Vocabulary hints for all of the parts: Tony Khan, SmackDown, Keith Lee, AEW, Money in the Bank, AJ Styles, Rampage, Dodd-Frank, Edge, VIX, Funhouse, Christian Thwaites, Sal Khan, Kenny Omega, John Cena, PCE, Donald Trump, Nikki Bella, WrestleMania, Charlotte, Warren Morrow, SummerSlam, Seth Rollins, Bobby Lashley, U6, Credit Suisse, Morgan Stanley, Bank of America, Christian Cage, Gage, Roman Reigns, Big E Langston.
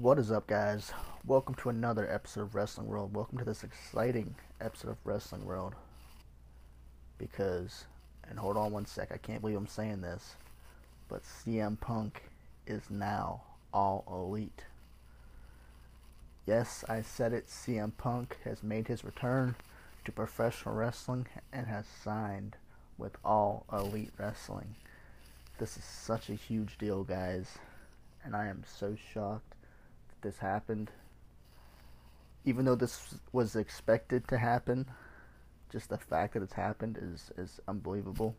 What is up, guys? Welcome to another episode of Wrestling World. Welcome to this exciting episode of Wrestling World. Because, and hold on one sec, I can't believe I'm saying this, but CM Punk is now All Elite. Yes, I said it, CM Punk has made his return to professional wrestling and has signed with All Elite Wrestling. This is such a huge deal, guys, and I am so shocked this happened. Even though this was expected to happen, just the fact that it's happened is unbelievable.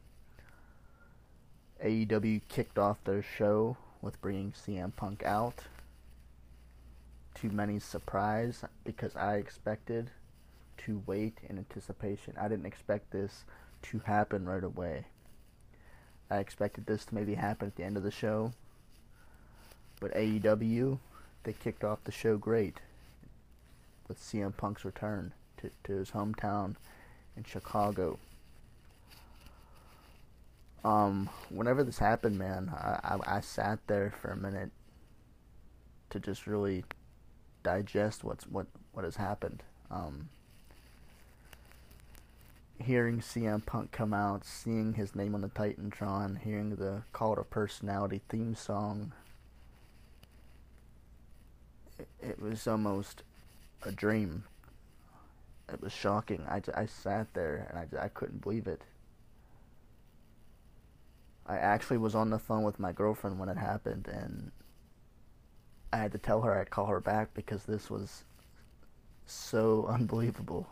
AEW kicked off their show with bringing CM Punk out, to many surprise, because I expected to wait in anticipation. I didn't expect this to happen right away. I expected this to maybe happen at the end of the show, but AEW, they kicked off the show great with CM Punk's return to his hometown in Chicago. Whenever this happened, man, I sat there for a minute to just really digest what has happened. Hearing CM Punk come out, seeing his name on the Titantron, hearing the Call to Personality theme song, it was almost a dream. It was shocking. I sat there and I couldn't believe it. I actually was on the phone with my girlfriend when it happened, and I had to tell her I'd call her back because this was so unbelievable.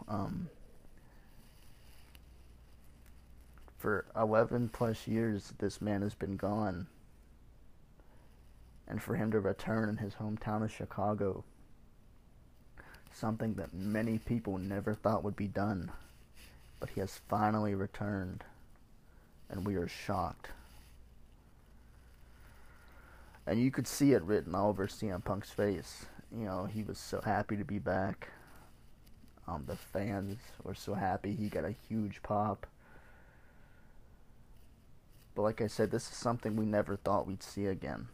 For 11 plus years, this man has been gone. And for him to return in his hometown of Chicago, something that many people never thought would be done, but he has finally returned, and we are shocked. And you could see it written all over CM Punk's face. You know, he was so happy to be back. The fans were so happy. He got a huge pop. But like I said, this is something we never thought we'd see again.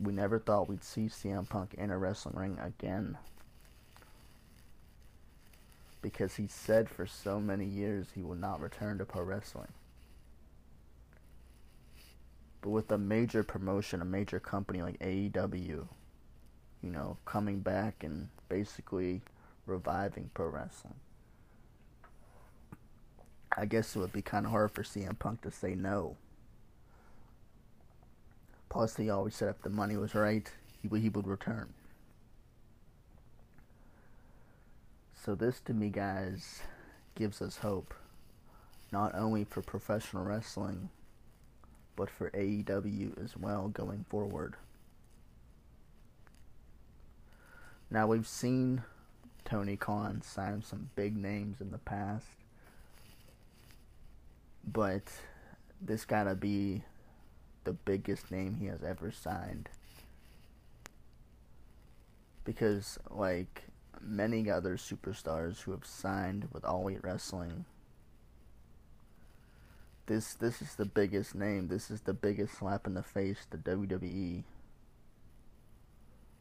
We never thought we'd see CM Punk in a wrestling ring again, because he said for so many years he will not return to pro wrestling. But with a major promotion, a major company like AEW, you know, coming back and basically reviving pro wrestling, I guess it would be kind of hard for CM Punk to say no. Plus, he always said if the money was right, he would return. So this, to me, guys, gives us hope. Not only for professional wrestling, but for AEW as well going forward. Now, we've seen Tony Khan sign some big names in the past, but this gotta be the biggest name he has ever signed, because like many other superstars who have signed with All Elite Wrestling, this is the biggest name. This is the biggest slap in the face to WWE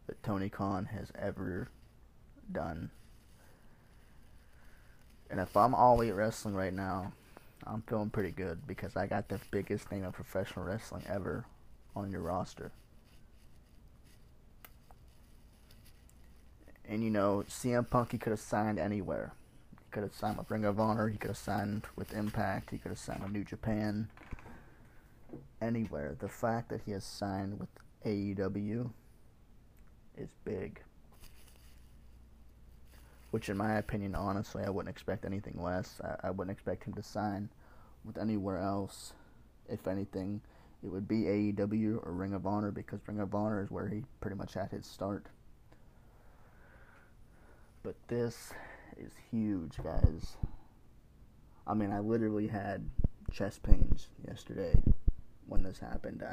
that Tony Khan has ever done. And if I'm All Elite Wrestling right now, I'm feeling pretty good, because I got the biggest name of professional wrestling ever on your roster. And you know, CM Punk, he could have signed anywhere. He could have signed with Ring of Honor. He could have signed with Impact. He could have signed with New Japan. Anywhere. The fact that he has signed with AEW is big. Which, in my opinion, honestly, I wouldn't expect anything less. I wouldn't expect him to sign with anywhere else. If anything, it would be AEW or Ring of Honor, because Ring of Honor is where he pretty much had his start. But this is huge, guys. I mean, I literally had chest pains yesterday when this happened.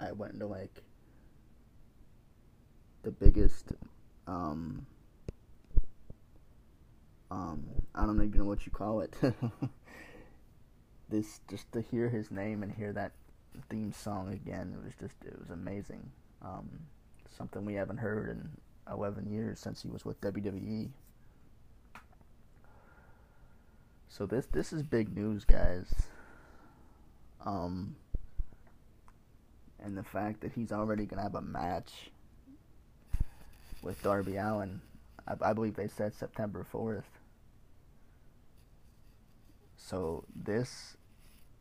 I went into, like, the biggest, I don't even know what you call it. This, just to hear his name and hear that theme song again, it was amazing. Something we haven't heard in 11 years since he was with WWE. So this is big news, guys. And the fact that he's already going to have a match with Darby Allin, I believe they said September 4th. So this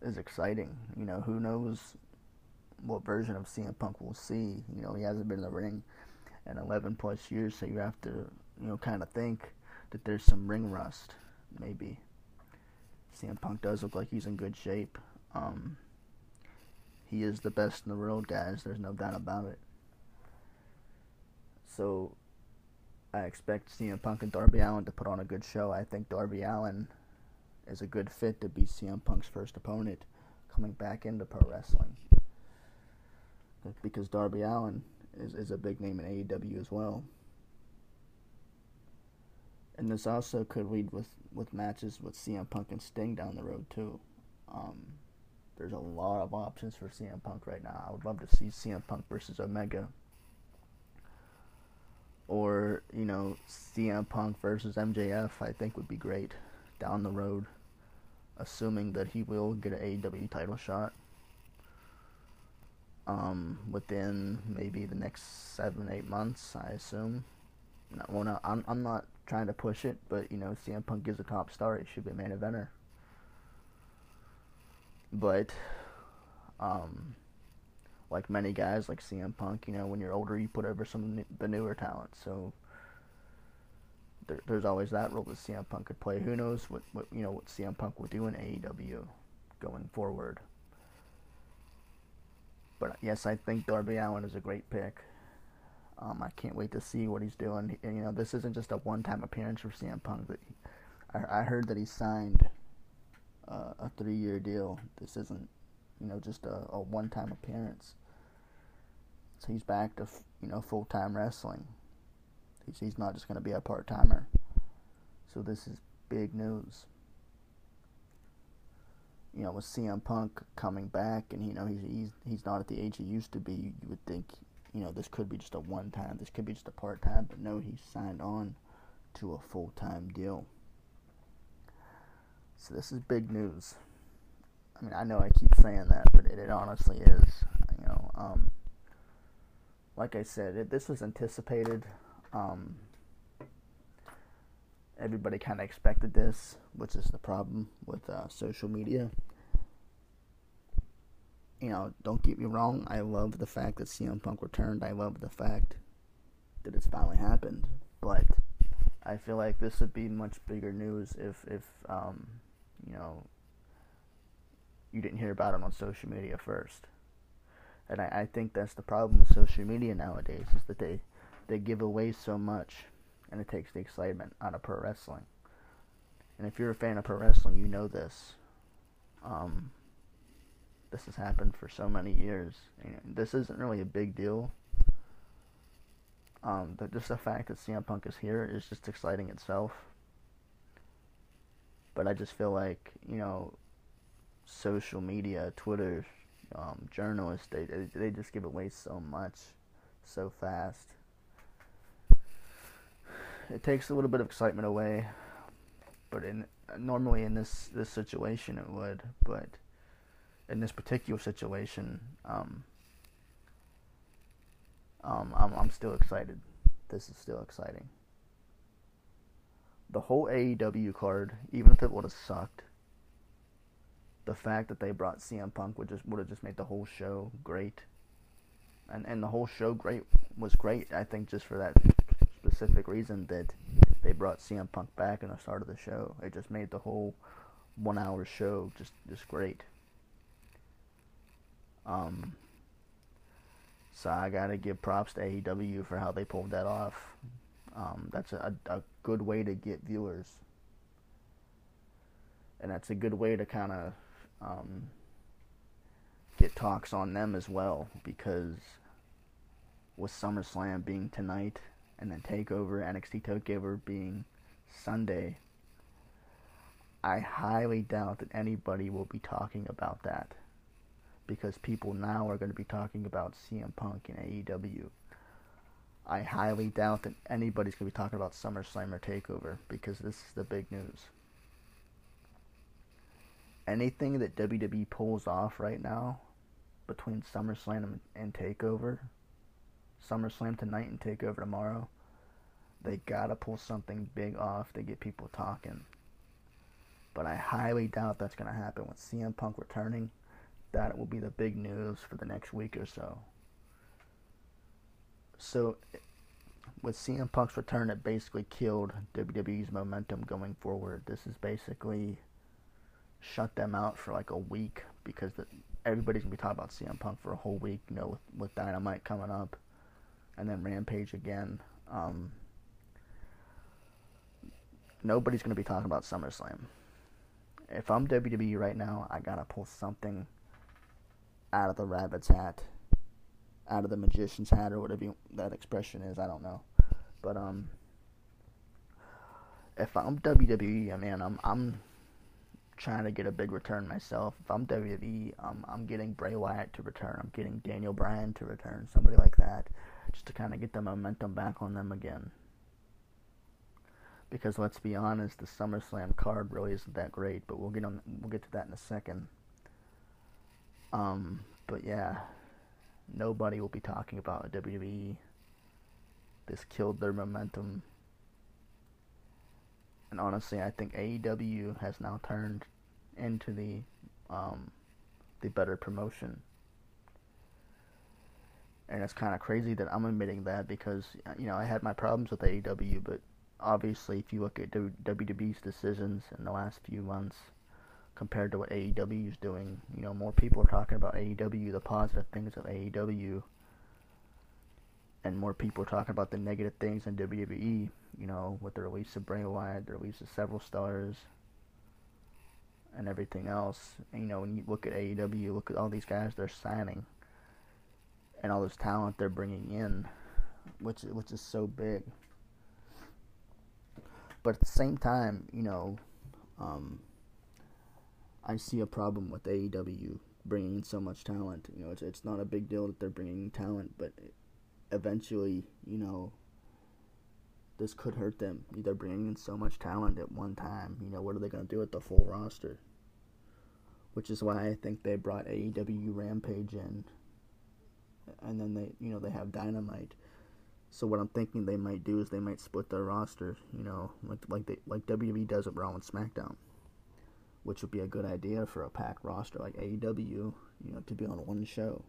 is exciting. You know, who knows what version of CM Punk we'll see. You know, he hasn't been in the ring in 11 plus years, so you have to, you know, kind of think that there's some ring rust, maybe. CM Punk does look like he's in good shape. He is the best in the world, guys. There's no doubt about it. So I expect CM Punk and Darby Allin to put on a good show. I think Darby Allin is a good fit to be CM Punk's first opponent coming back into pro wrestling, because Darby Allin is a big name in AEW as well. And this also could lead with matches with CM Punk and Sting down the road, too. There's a lot of options for CM Punk right now. I would love to see CM Punk versus Omega. Or, you know, CM Punk versus MJF, I think would be great down the road, assuming that he will get an AEW title shot within maybe the next 7-8 months, I assume. I'm not trying to push it, but, you know, CM Punk gives a top start. It should be a main eventer. But, like many guys, like CM Punk, you know, when you're older, you put over some of the newer talent, so there's always that role that CM Punk could play. Who knows what CM Punk will do in AEW going forward. But yes, I think Darby Allin is a great pick. I can't wait to see what he's doing. And, you know, this isn't just a one-time appearance for CM Punk. I heard that he signed a 3-year deal. This isn't, you know, just a one-time appearance. So he's back to, you know, full-time wrestling. He's not just going to be a part-timer. So this is big news. You know, with CM Punk coming back, and, you know, he's not at the age he used to be, you would think, you know, this could be just a one-time, this could be just a part-time, but no, he signed on to a full-time deal. So this is big news. I mean, I know I keep saying that, but it honestly is, you know. Like I said, this was anticipated. Everybody kind of expected this, which is the problem with social media. You know, don't get me wrong, I love the fact that CM Punk returned. I love the fact that it's finally happened. But I feel like this would be much bigger news if you know, you didn't hear about it on social media first. And I think that's the problem with social media nowadays, is that they give away so much, and it takes the excitement out of pro wrestling. And if you're a fan of pro wrestling, you know this. This has happened for so many years. You know, this isn't really a big deal. But just the fact that CM Punk is here is just exciting itself. But I just feel like, you know, social media, Twitter, journalists, they just give away so much, so fast. It takes a little bit of excitement away, but normally in this situation it would. But in this particular situation, I'm still excited. This is still exciting. The whole AEW card, even if it would have sucked, the fact that they brought CM Punk would have just made the whole show great. And the whole show was great. I think just for that specific reason that they brought CM Punk back in the start of the show. It just made the whole 1-hour show just great. So I got to give props to AEW for how they pulled that off. That's a good way to get viewers. And that's a good way to kind of get talks on them as well, because with SummerSlam being tonight and then TakeOver, NXT TakeOver being Sunday, I highly doubt that anybody will be talking about that, because people now are going to be talking about CM Punk and AEW. I highly doubt that anybody's going to be talking about SummerSlam or TakeOver, because this is the big news. Anything that WWE pulls off right now between SummerSlam and TakeOver, SummerSlam tonight and TakeOver tomorrow, they gotta pull something big off to get people talking. But I highly doubt that's gonna happen. With CM Punk returning, that will be the big news for the next week or so. So with CM Punk's return, it basically killed WWE's momentum going forward. This is basically shut them out for like a week, because everybody's going to be talking about CM Punk for a whole week, you know, with Dynamite coming up and then Rampage again. Nobody's going to be talking about SummerSlam. If I'm WWE right now, I got to pull something out of the rabbit's hat, out of the magician's hat, or whatever that expression is, I don't know. But if I'm WWE, I'm trying to get a big return myself. If I'm WWE, I'm getting Bray Wyatt to return. I'm getting Daniel Bryan to return. Somebody like that, just to kind of get the momentum back on them again. Because let's be honest, the SummerSlam card really isn't that great. But we'll get to that in a second. But yeah, nobody will be talking about WWE. This killed their momentum. And honestly, I think AEW has now turned into the better promotion. And it's kind of crazy that I'm admitting that, because, you know, I had my problems with AEW, but obviously if you look at WWE's decisions in the last few months compared to what AEW is doing, you know, more people are talking about AEW, the positive things of AEW, and more people are talking about the negative things in WWE, you know, with the release of Bray Wyatt, the release of several stars, and everything else. And, you know, when you look at AEW, look at all these guys they're signing, and all this talent they're bringing in, which is so big. But at the same time, you know, I see a problem with AEW bringing in so much talent. You know, it's not a big deal that they're bringing talent, but eventually, you know, this could hurt them. They're bringing in so much talent at one time. You know, what are they going to do with the full roster? Which is why I think they brought AEW Rampage in. And then they have Dynamite. So what I'm thinking they might do is they might split their roster, you know, like WWE does at Raw and SmackDown. Which would be a good idea for a packed roster like AEW, you know, to be on one show.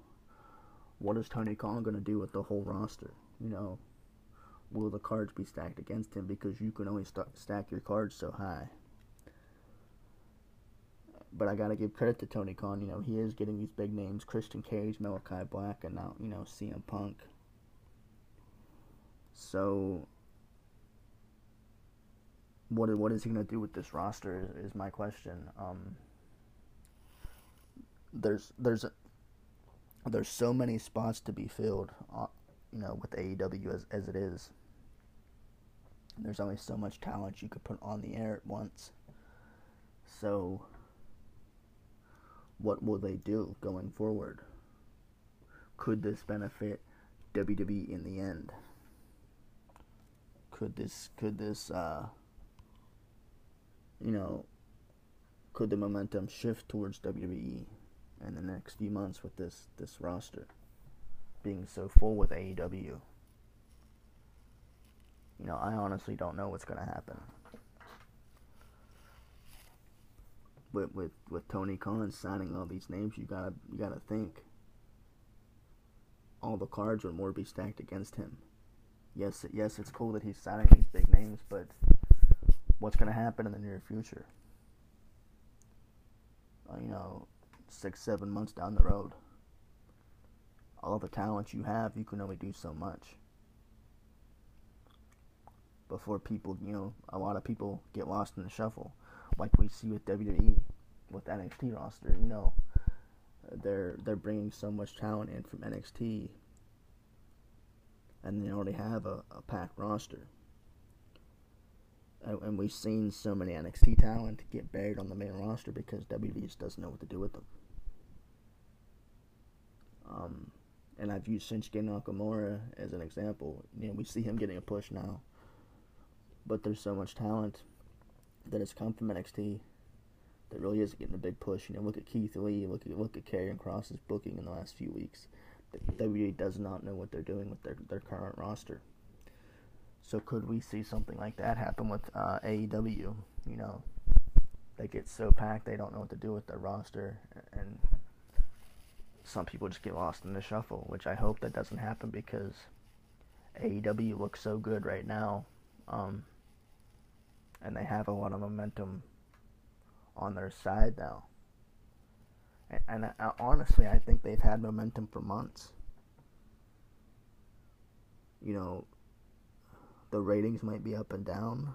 What is Tony Khan going to do with the whole roster? You know, will the cards be stacked against him? Because you can only stack your cards so high. But I got to give credit to Tony Khan. You know, he is getting these big names. Christian Cage, Malachi Black, and now, you know, CM Punk. So, what is he going to do with this roster is my question. There's so many spots to be filled, you know, with AEW as it is. There's only so much talent you could put on the air at once. So, what will they do going forward? Could this benefit WWE in the end? Could the momentum shift towards WWE in the next few months with this roster being so full with AEW? You know, I honestly don't know what's going to happen. With Tony Khan signing all these names, you gotta think all the cards will more be stacked against him. Yes, it's cool that he's signing these big names, but what's going to happen in the near future? You know, 6-7 months down the road, all the talent you have, you can only do so much before people, you know, a lot of people get lost in the shuffle, like we see with WWE, with NXT roster. You know, they're bringing so much talent in from NXT, and they already have a packed roster. And we've seen so many NXT talent get buried on the main roster because WWE just doesn't know what to do with them. And I've used Shinsuke Nakamura as an example. You know, we see him getting a push now, but there's so much talent that has come from NXT that really isn't getting a big push. You know, look at Keith Lee, look at Karrion Kross's booking in the last few weeks. WWE does not know what they're doing with their current roster. So could we see something like that happen with AEW? You know, they get so packed they don't know what to do with their roster, and some people just get lost in the shuffle, which I hope that doesn't happen because AEW looks so good right now, and they have a lot of momentum on their side now. And I, honestly, I think they've had momentum for months. You know, the ratings might be up and down,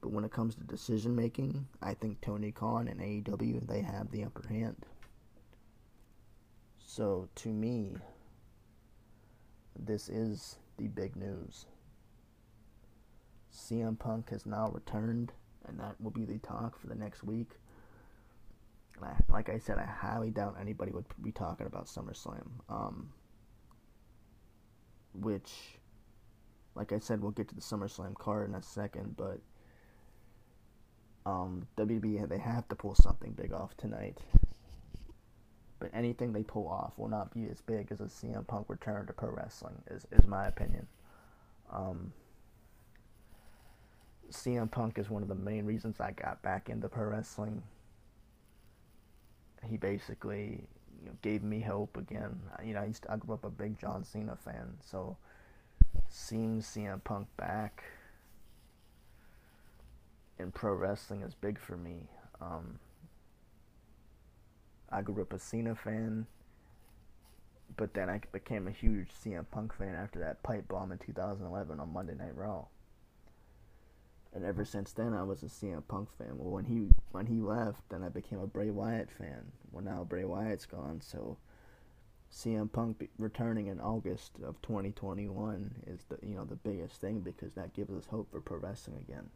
but when it comes to decision making, I think Tony Khan and AEW, they have the upper hand. So to me, this is the big news. CM Punk has now returned, and that will be the talk for the next week. And like I said, I highly doubt anybody would be talking about SummerSlam, which, like I said, we'll get to the SummerSlam card in a second, but WWE, they have to pull something big off tonight. But anything they pull off will not be as big as a CM Punk return to pro wrestling, is my opinion. CM Punk is one of the main reasons I got back into pro wrestling. He basically, you know, gave me hope again. You know, I grew up a big John Cena fan, so seeing CM Punk back in pro wrestling is big for me. I grew up a Cena fan, but then I became a huge CM Punk fan after that pipe bomb in 2011 on Monday Night Raw. And ever since then, I was a CM Punk fan. Well, when he left, then I became a Bray Wyatt fan. Well, now Bray Wyatt's gone, so CM Punk returning in August of 2021 is the biggest thing, because that gives us hope for pro wrestling again.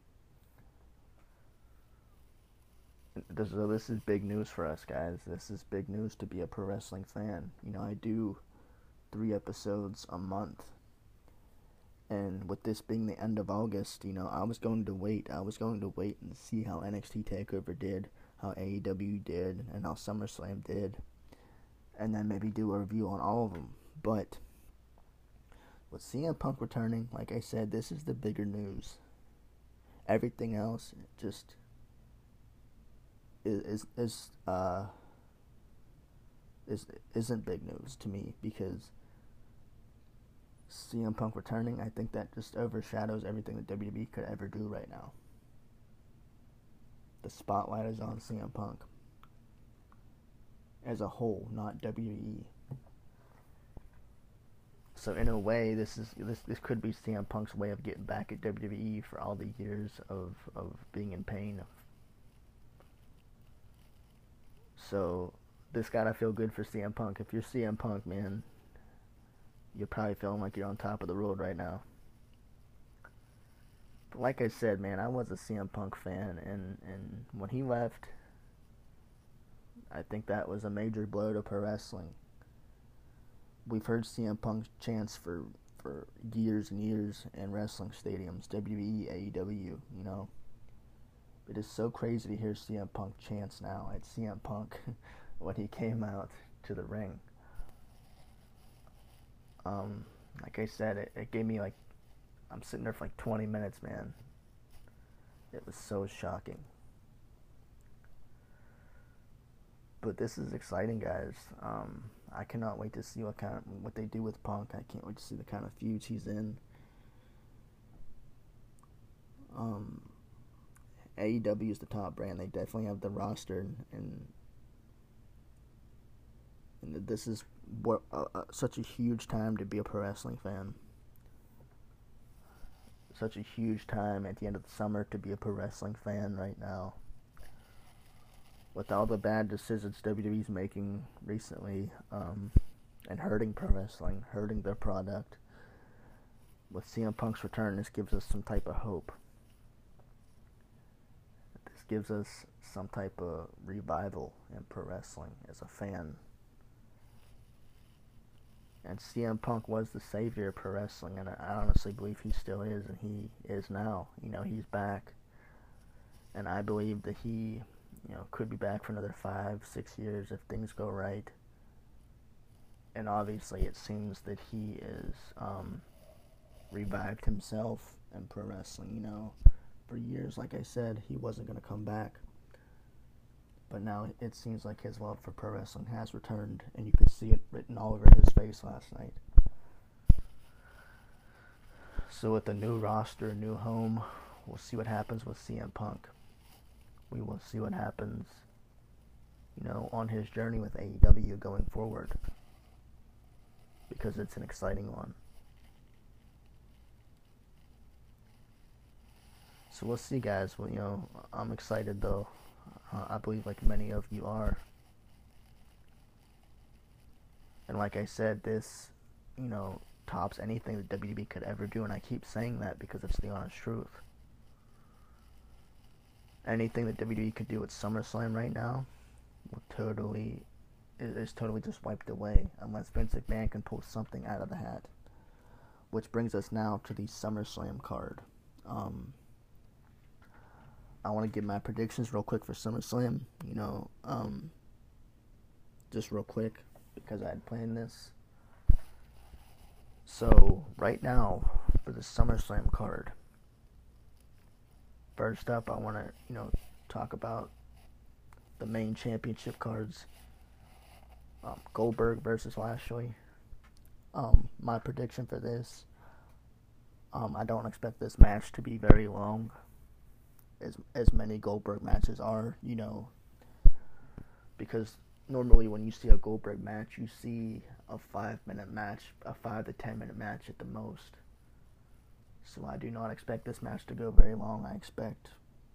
This is big news for us, guys. This is big news to be a pro wrestling fan. You know, I do 3 episodes a month, and with this being the end of August, you know, I was going to wait and see how NXT TakeOver did, how AEW did, and how SummerSlam did, and then maybe do a review on all of them. But with CM Punk returning, like I said, this is the bigger news. Everything else just isn't big news to me, because CM Punk returning, I think that just overshadows everything that WWE could ever do right now. The spotlight is on CM Punk as a whole, not WWE. So in a way, this could be CM Punk's way of getting back at WWE for all the years of being in pain. So this gotta feel good for CM Punk. If you're CM Punk, man, you're probably feeling like you're on top of the world right now. But like I said, man, I was a CM Punk fan, and when he left, I think that was a major blow to pro wrestling. We've heard CM Punk's chants for years and years in wrestling stadiums, WWE, AEW, you know. It is so crazy to hear CM Punk chants now at CM Punk when he came out to the ring. Like I said, it gave me, like, I'm sitting there for like 20 minutes, man. It was so shocking. But this is exciting, guys. I cannot wait to see what they do with Punk. I can't wait to see the kind of feuds he's in. AEW is the top brand. They definitely have the roster and This is what such a huge time to be a pro wrestling fan. Such a huge time at the end of the summer to be a pro wrestling fan right now. With all the bad decisions WWE's making recently, and hurting pro wrestling, hurting their product, with CM Punk's return, this gives us some type of hope. This gives us some type of revival in pro wrestling as a fan. And CM Punk was the savior of pro wrestling, and I honestly believe he still is, and he is now. You know, he's back. And I believe that he, you know, could be back for another 5-6 years if things go right. And obviously it seems that he is revived himself in pro wrestling. You know, for years, like I said, he wasn't going to come back. But now it seems like his love for pro wrestling has returned, and you could see it written all over his face last night. So with a new roster, a new home, we'll see what happens with CM Punk. We will see what happens, you know, on his journey with AEW going forward, because it's an exciting one. So we'll see, guys. Well, you know, I'm excited, though. I believe like many of you are. And like I said, this, you know, tops anything that WWE could ever do. And I keep saying that because it's the honest truth. Anything that WWE could do with SummerSlam right now is totally just wiped away. Unless Vince McMahon can pull something out of the hat. Which brings us now to the SummerSlam card. I want to give my predictions real quick for SummerSlam, you know, just real quick, because I had planned this. So, right now, for the SummerSlam card, first up, I want to, you know, talk about the main championship cards, Goldberg versus Lashley. My prediction for this, I don't expect this match to be very long. As many Goldberg matches are, you know, because normally when you see a Goldberg match, you see a 5-minute match, a 5 to 10 minute match at the most. So I do not expect this match to go very long. I expect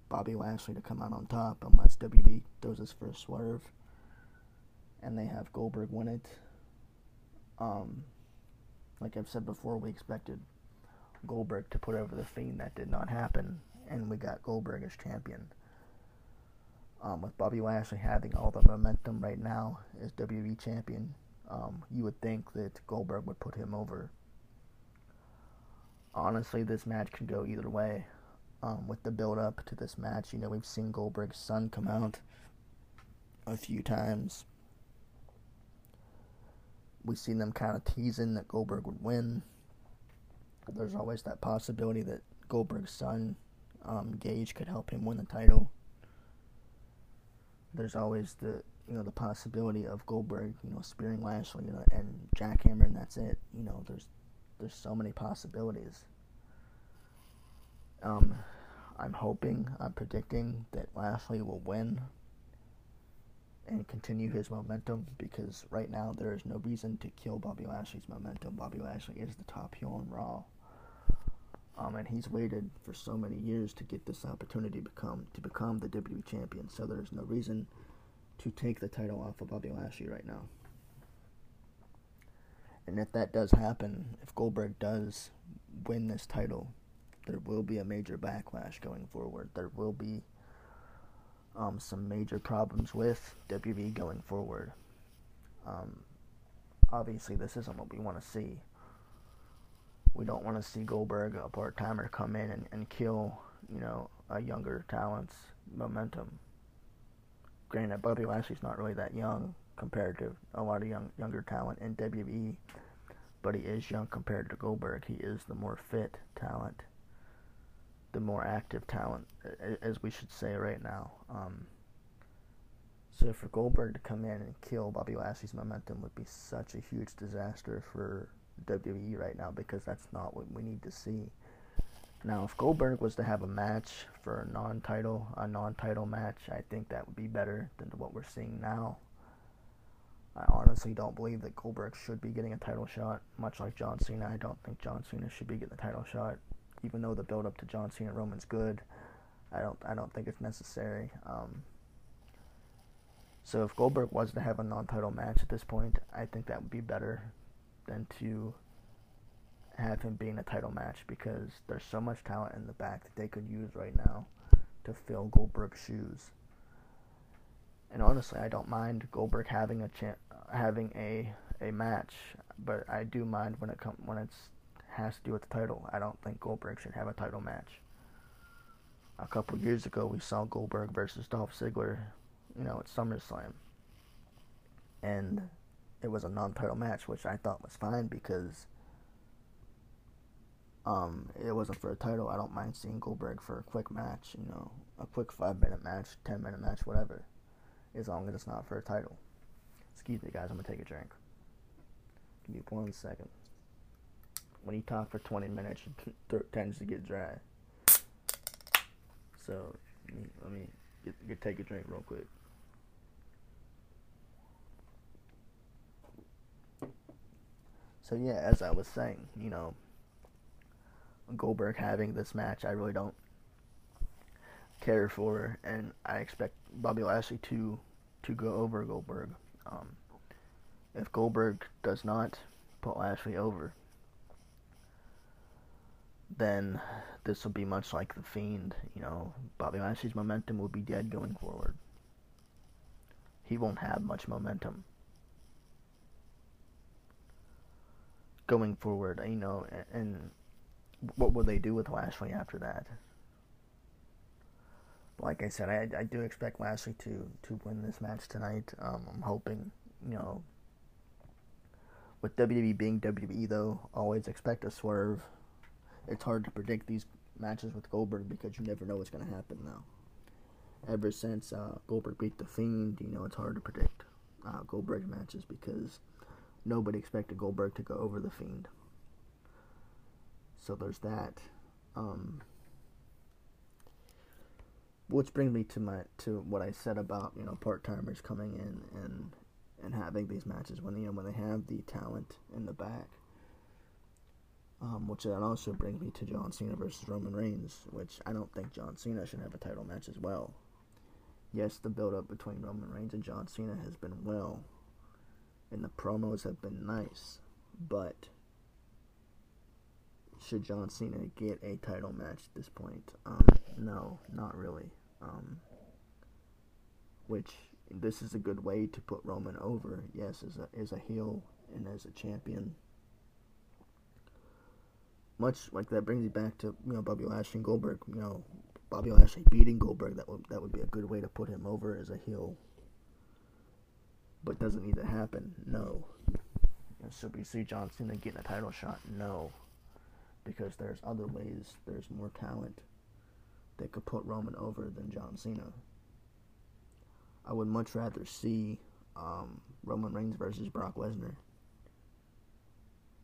Bobby Lashley to come out on top unless WWE throws his first swerve and they have Goldberg win it. Like I've said before, we expected Goldberg to put over the Fiend. That did not happen. And we got Goldberg as champion. With Bobby Lashley having all the momentum right now as WWE champion, you would think that Goldberg would put him over. Honestly, this match could go either way. With the build-up to this match, you know, we've seen Goldberg's son come out a few times. We've seen them kind of teasing that Goldberg would win. There's always that possibility that Goldberg's son, Gage, could help him win the title. There's always the, you know, the possibility of Goldberg, you know, spearing Lashley, you know, and jackhammer, and that's it. You know, there's so many possibilities. I'm predicting that Lashley will win and continue his momentum, because right now there is no reason to kill Bobby Lashley's momentum. Bobby Lashley is the top heel on Raw. And he's waited for so many years to get this opportunity to become the WWE champion. So there's no reason to take the title off of Bobby Lashley right now. And if that does happen, if Goldberg does win this title, there will be a major backlash going forward. There will be some major problems with WWE going forward. Obviously, this isn't what we want to see. We don't want to see Goldberg, a part-timer, come in and kill, you know, a younger talent's momentum. Granted, Bobby Lashley's not really that young compared to a lot of younger talent in WWE, but he is young compared to Goldberg. He is the more fit talent, the more active talent, as we should say right now. So for Goldberg to come in and kill Bobby Lashley's momentum would be such a huge disaster for WWE right now, because that's not what we need to see. Now, if Goldberg was to have a match for a non-title match, I think that would be better than what we're seeing now. I honestly don't believe that Goldberg should be getting a title shot, much like John Cena. I don't think John Cena should be getting a title shot, even though the build-up to John Cena Roman's good. I don't think it's necessary. So if Goldberg was to have a non-title match at this point, I think that would be better than to have him be in a title match, because there's so much talent in the back that they could use right now to fill Goldberg's shoes. And honestly, I don't mind Goldberg having a match, but I do mind when it has to do with the title. I don't think Goldberg should have a title match. A couple years ago, we saw Goldberg versus Dolph Ziggler, at SummerSlam, and it was a non-title match, which I thought was fine because it wasn't for a title. I don't mind seeing Goldberg for a quick match, a quick 5-minute match, 10-minute match, whatever, as long as it's not for a title. Excuse me, guys, I'm going to take a drink. Give me 1 second. When you talk for 20 minutes, your throat tends to get dry. So, let me take a drink real quick. So, yeah, as I was saying, Goldberg having this match, I really don't care for, and I expect Bobby Lashley to go over Goldberg. If Goldberg does not put Lashley over, then this will be much like The Fiend. Bobby Lashley's momentum will be dead going forward. He won't have much momentum going forward, and what will they do with Lashley after that? Like I said, I do expect Lashley to win this match tonight. I'm hoping, with WWE being WWE, though, always expect a swerve. It's hard to predict these matches with Goldberg because you never know what's going to happen, though. Ever since Goldberg beat The Fiend, it's hard to predict Goldberg matches because nobody expected Goldberg to go over The Fiend. So there's that. Which brings me to what I said about part-timers coming in and having these matches when they have the talent in the back. Which then also brings me to John Cena versus Roman Reigns, which I don't think John Cena should have a title match as well. Yes, the build-up between Roman Reigns and John Cena has been well, and the promos have been nice, but should John Cena get a title match at this point? No, not really. Which, this is a good way to put Roman over, yes, as a heel and as a champion. Much like that brings you back to, Bobby Lashley and Goldberg. Bobby Lashley beating Goldberg, that would be a good way to put him over as a heel. But does it need to happen? No. Should we see John Cena getting a title shot? No. Because there's other ways, there's more talent that could put Roman over than John Cena. I would much rather see Roman Reigns versus Brock Lesnar.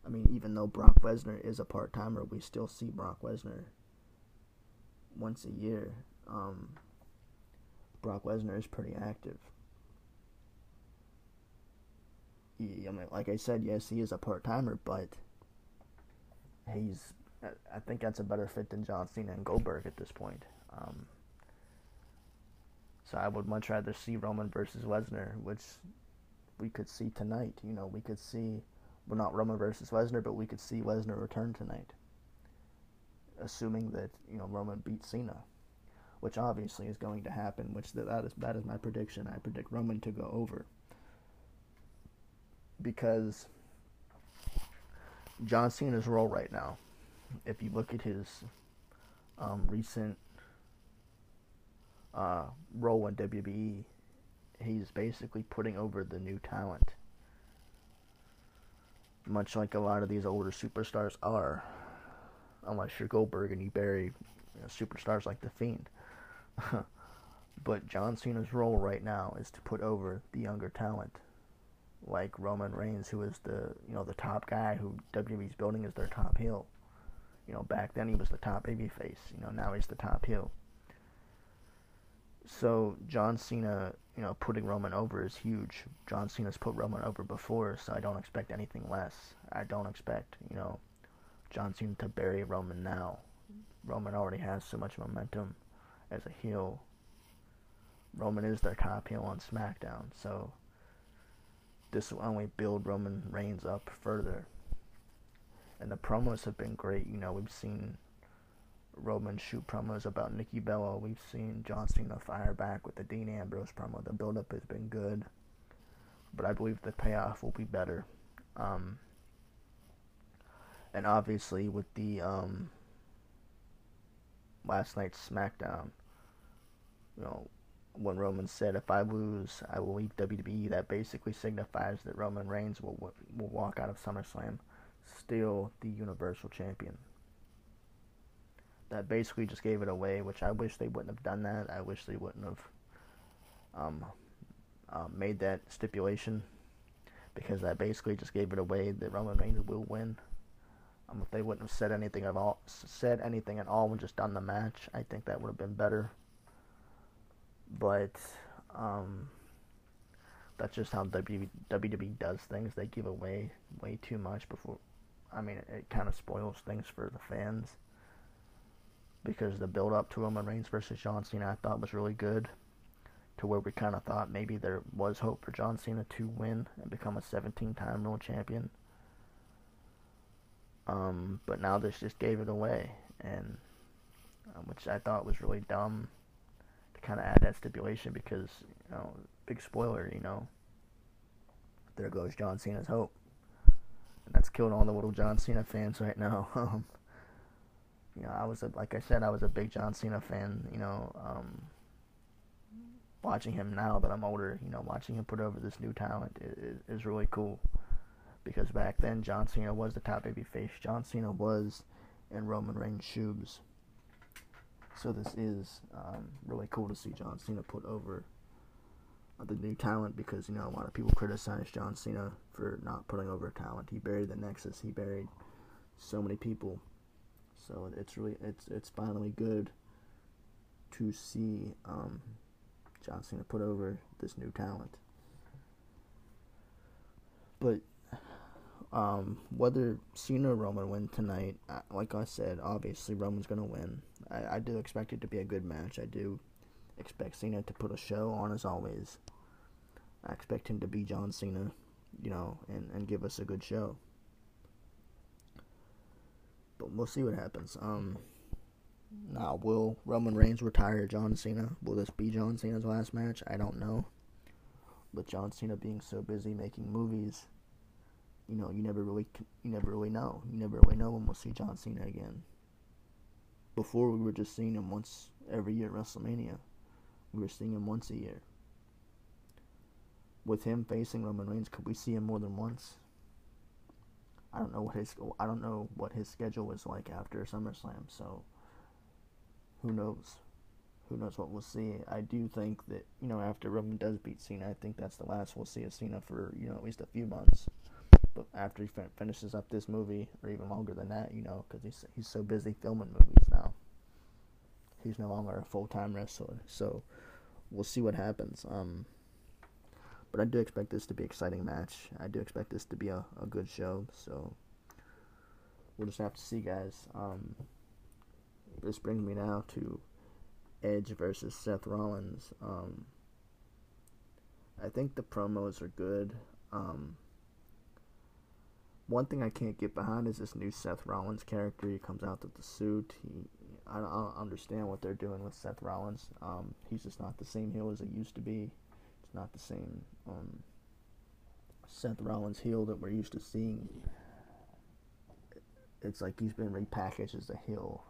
I mean, even though Brock Lesnar is a part-timer, we still see Brock Lesnar once a year. Brock Lesnar is pretty active. Like I said, yes, he is a part-timer, but I think that's a better fit than John Cena and Goldberg at this point. So I would much rather see Roman versus Lesnar, which we could see tonight. We could see, well, not Roman versus Lesnar, but we could see Lesnar return tonight, assuming that Roman beats Cena, which obviously is going to happen. Which that is my prediction. I predict Roman to go over because John Cena's role right now, if you look at his recent role in WWE, he's basically putting over the new talent, much like a lot of these older superstars are, unless you're Goldberg and you bury superstars like The Fiend. But John Cena's role right now is to put over the younger talent, like Roman Reigns, who is the the top guy who WWE's building as their top heel. Back then he was the top babyface. Now he's the top heel. So John Cena, you know, putting Roman over is huge. John Cena's put Roman over before, so I don't expect anything less. I don't expect, you know, John Cena to bury Roman now. Roman already has so much momentum as a heel. Roman is their top heel on SmackDown, so this will only build Roman Reigns up further. And the promos have been great. You know, we've seen Roman shoot promos about Nikki Bella. We've seen John Cena fire back with the Dean Ambrose promo. The build-up has been good, but I believe the payoff will be better. And obviously with the last night's SmackDown, you know, when Roman said, if I lose, I will leave WWE, that basically signifies that Roman Reigns will walk out of SummerSlam still the Universal Champion. That basically just gave it away, which I wish they wouldn't have done that. I wish they wouldn't have made that stipulation, because that basically just gave it away that Roman Reigns will win. If they wouldn't have said anything at all and just done the match, I think that would have been better. But that's just how WWE does things. They give away way too much before. I mean, it kind of spoils things for the fans, because the build-up to Roman Reigns versus John Cena, I thought, was really good, to where we kind of thought maybe there was hope for John Cena to win and become a 17-time world champion. But now this just gave it away, and which I thought was really dumb, to kind of add that stipulation, because, you know, big spoiler, you know, there goes John Cena's hope. And that's killed all the little John Cena fans right now. You know, I was a big John Cena fan, you know, watching him now that I'm older, you know, watching him put over this new talent is really cool. Because back then, John Cena was the top babyface. John Cena was in Roman Reigns' shoes. So this is really cool to see John Cena put over the new talent, because, you know, a lot of people criticize John Cena for not putting over talent. He buried the Nexus. He buried so many people. So it's finally good to see John Cena put over this new talent. But whether Cena or Roman win tonight, like I said, obviously Roman's going to win. I do expect it to be a good match. I do expect Cena to put a show on, as always. I expect him to be John Cena, you know, and give us a good show. But we'll see what happens. Now, will Roman Reigns retire John Cena? Will this be John Cena's last match? I don't know. But John Cena being so busy making movies, you know, you never really know. You never really know when we'll see John Cena again. Before, we were just seeing him once every year at WrestleMania. We were seeing him once a year. With him facing Roman Reigns, could we see him more than once? I don't know what his schedule is like after SummerSlam, so who knows? Who knows what we'll see? I do think that, you know, after Roman does beat Cena, I think that's the last we'll see of Cena for, you know, at least a few months. But after he finishes up this movie, or even longer than that, you know, because he's so busy filming movies now. He's no longer a full-time wrestler, so we'll see what happens. But I do expect this to be an exciting match. I do expect this to be a good show, so we'll just have to see, guys. This brings me now to Edge versus Seth Rollins. I think the promos are good. One thing I can't get behind is this new Seth Rollins character. He comes out with the suit. I don't understand what they're doing with Seth Rollins. He's just not the same heel as he used to be. It's not the same Seth Rollins heel that we're used to seeing. It's like he's been repackaged as a heel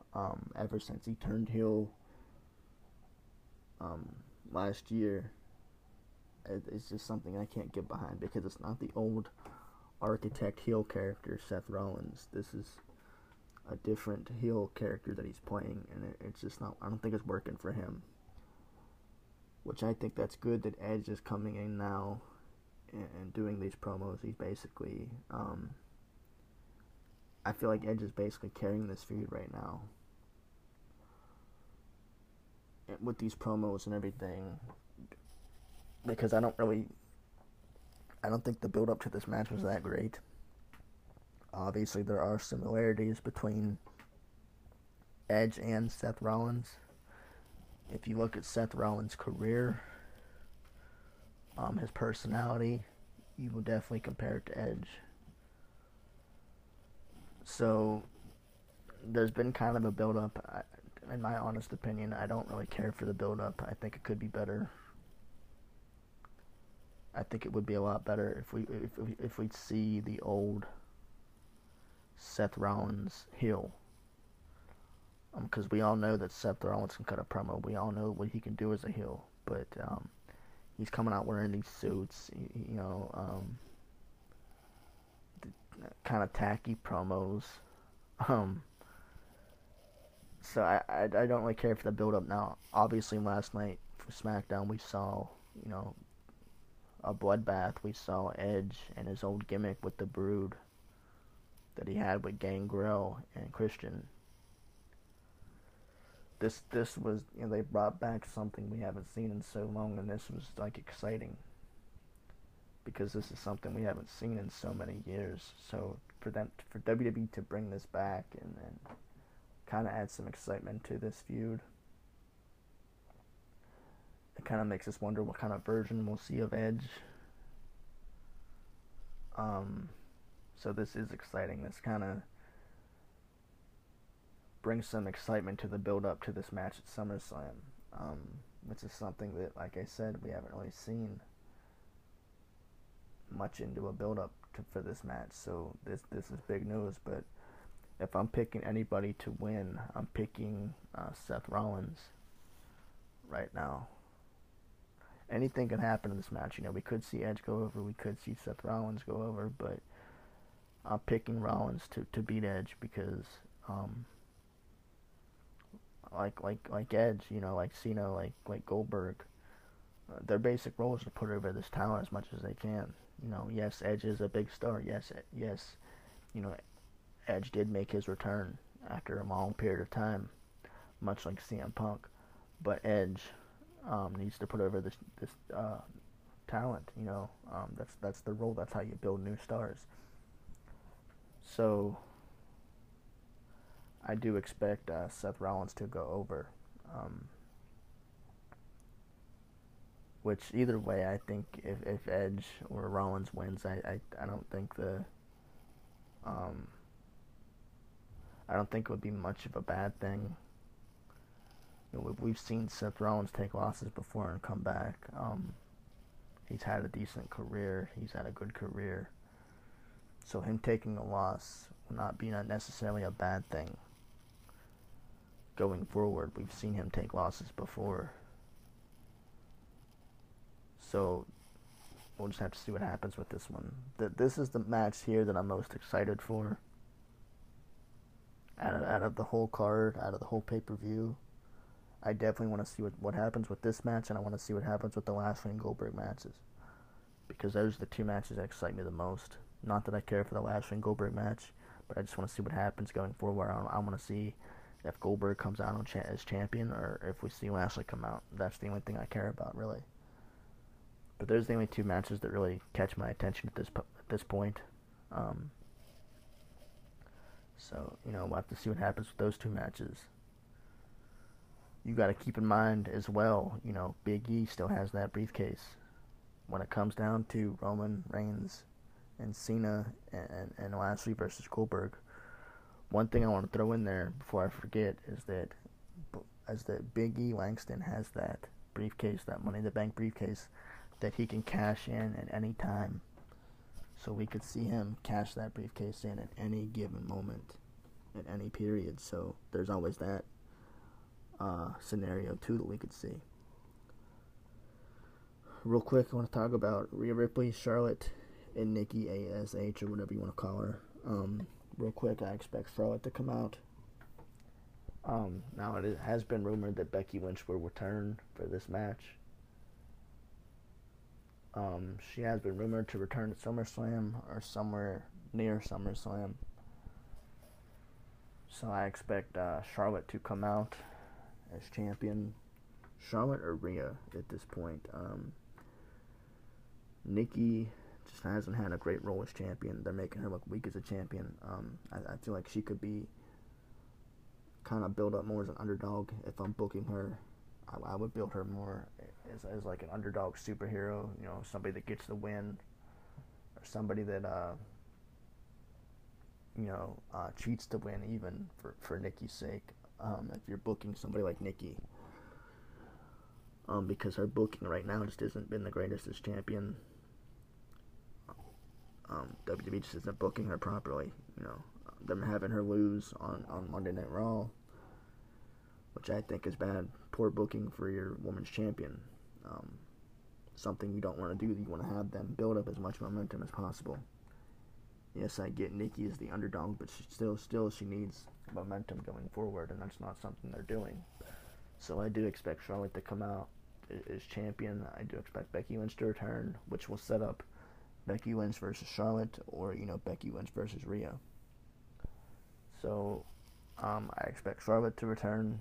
ever since he turned heel last year. It's just something I can't get behind, because it's not the old architect heel character Seth Rollins. This is a different heel character that he's playing, and it's just not, I don't think it's working for him. Which I think that's good that Edge is coming in now and doing these promos. He's basically, I feel like Edge is basically carrying this feud right now. with these promos and everything, because I don't think the build-up to this match was that great. Obviously, there are similarities between Edge and Seth Rollins. If you look at Seth Rollins' career, his personality, you will definitely compare it to Edge. So, there's been kind of a build-up. In my honest opinion, I don't really care for the build-up. I think it could be better. I think it would be a lot better if we'd see the old Seth Rollins heel. Because we all know that Seth Rollins can cut a promo. We all know what he can do as a heel. But he's coming out wearing these suits, kind of tacky promos. So I don't really care for the build-up now. Obviously, last night for SmackDown, we saw, a bloodbath. We saw Edge and his old gimmick with the Brood that he had with Gangrel and Christian. This was, they brought back something we haven't seen in so long, and this was, exciting. Because this is something we haven't seen in so many years. So, for WWE to bring this back and kind of add some excitement to this feud, it kind of makes us wonder what kind of version we'll see of Edge. So this is exciting. This kind of brings some excitement to the build-up to this match at SummerSlam, which is something that, like I said, we haven't really seen much into a build-up for this match. So this is big news. But if I'm picking anybody to win, I'm picking Seth Rollins right now. Anything can happen in this match. We could see Edge go over. We could see Seth Rollins go over. But I'm picking Rollins to beat Edge because, like Edge, like Cena, like Goldberg, their basic role is to put over this talent as much as they can. Yes, Edge is a big star. Yes, Edge did make his return after a long period of time, much like CM Punk, but Edge needs to put over this talent. That's the role. That's how you build new stars. So I do expect Seth Rollins to go over, which either way, I think if Edge or Rollins wins, I don't think I don't think it would be much of a bad thing. We've seen Seth Rollins take losses before and come back. He's had a decent career. He's had a good career. So him taking a loss will not be necessarily a bad thing. Going forward, we've seen him take losses before. So we'll just have to see what happens with this one. This is the match here that I'm most excited for. Out of the whole card, out of the whole pay-per-view, I definitely want to see what happens with this match, and I want to see what happens with the Lashley and Goldberg matches, because those are the two matches that excite me the most. Not that I care for the Lashley and Goldberg match, but I just want to see what happens going forward. I want to see if Goldberg comes out as champion, or if we see Lashley come out. That's the only thing I care about, really. But those are the only two matches that really catch my attention at this point. So, we'll have to see what happens with those two matches. You got to keep in mind as well, Big E still has that briefcase. When it comes down to Roman Reigns and Cena and Lashley versus Goldberg, one thing I want to throw in there before I forget is that Big E Langston has that briefcase, that Money in the Bank briefcase, that he can cash in at any time. So we could see him cash that briefcase in at any given moment, at any period. So there's always that scenario, too, that we could see. Real quick, I want to talk about Rhea Ripley, Charlotte, and Nikki A.S.H., or whatever you want to call her. Real quick, I expect Charlotte to come out. Now, it has been rumored that Becky Lynch will return for this match. She has been rumored to return at SummerSlam or somewhere near SummerSlam. So I expect Charlotte to come out as champion. Charlotte or Rhea at this point. Nikki just hasn't had a great role as champion. They're making her look weak as a champion. I feel like she could be kind of built up more as an underdog. If I'm booking her, I would build her more as like an underdog superhero, you know, somebody that gets the win, or somebody that, cheats to win, even for Nikki's sake. If you're booking somebody like Nikki, because her booking right now just hasn't been the greatest as champion. WWE just isn't booking her properly, you know. Them having her lose on Monday Night Raw, which I think is bad. Poor booking for your women's champion. Something you don't want to do. You want to have them build up as much momentum as possible. Yes, I get Nikki is the underdog, but she needs momentum going forward, and that's not something they're doing. So I do expect Charlotte to come out as champion. I do expect Becky Lynch to return, which will set up Becky Lynch versus Charlotte, or, you know, Becky Lynch versus Rhea. So, I expect Charlotte to return.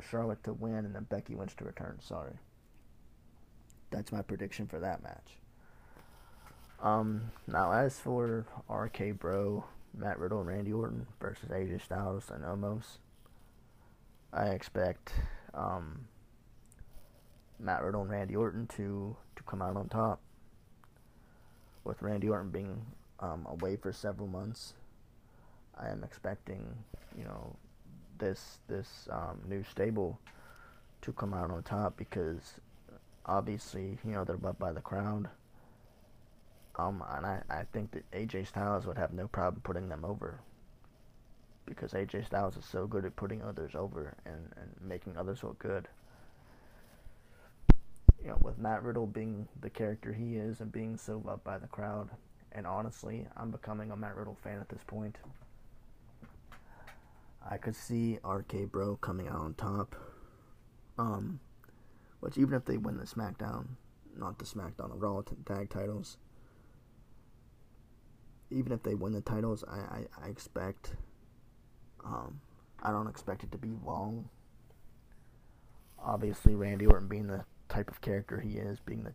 Charlotte to win, and then Becky Lynch to return. Sorry. That's my prediction for that match. Now, as for RK Bro, Matt Riddle, and Randy Orton versus AJ Styles and Omos, I expect Matt Riddle and Randy Orton to come out on top, with Randy Orton being away for several months. I am expecting, you know, this new stable to come out on top, because obviously, you know, they're loved by the crowd. And I think that AJ Styles would have no problem putting them over, because AJ Styles is so good at putting others over and making others look good. You know, with Matt Riddle being the character he is and being so loved by the crowd, and honestly, I'm becoming a Matt Riddle fan at this point. I could see RK Bro coming out on top. Which, even if they win the SmackDown, not the SmackDown and Raw tag titles, even if they win the titles, I expect, I don't expect it to be long. Obviously, Randy Orton being the type of character he is, being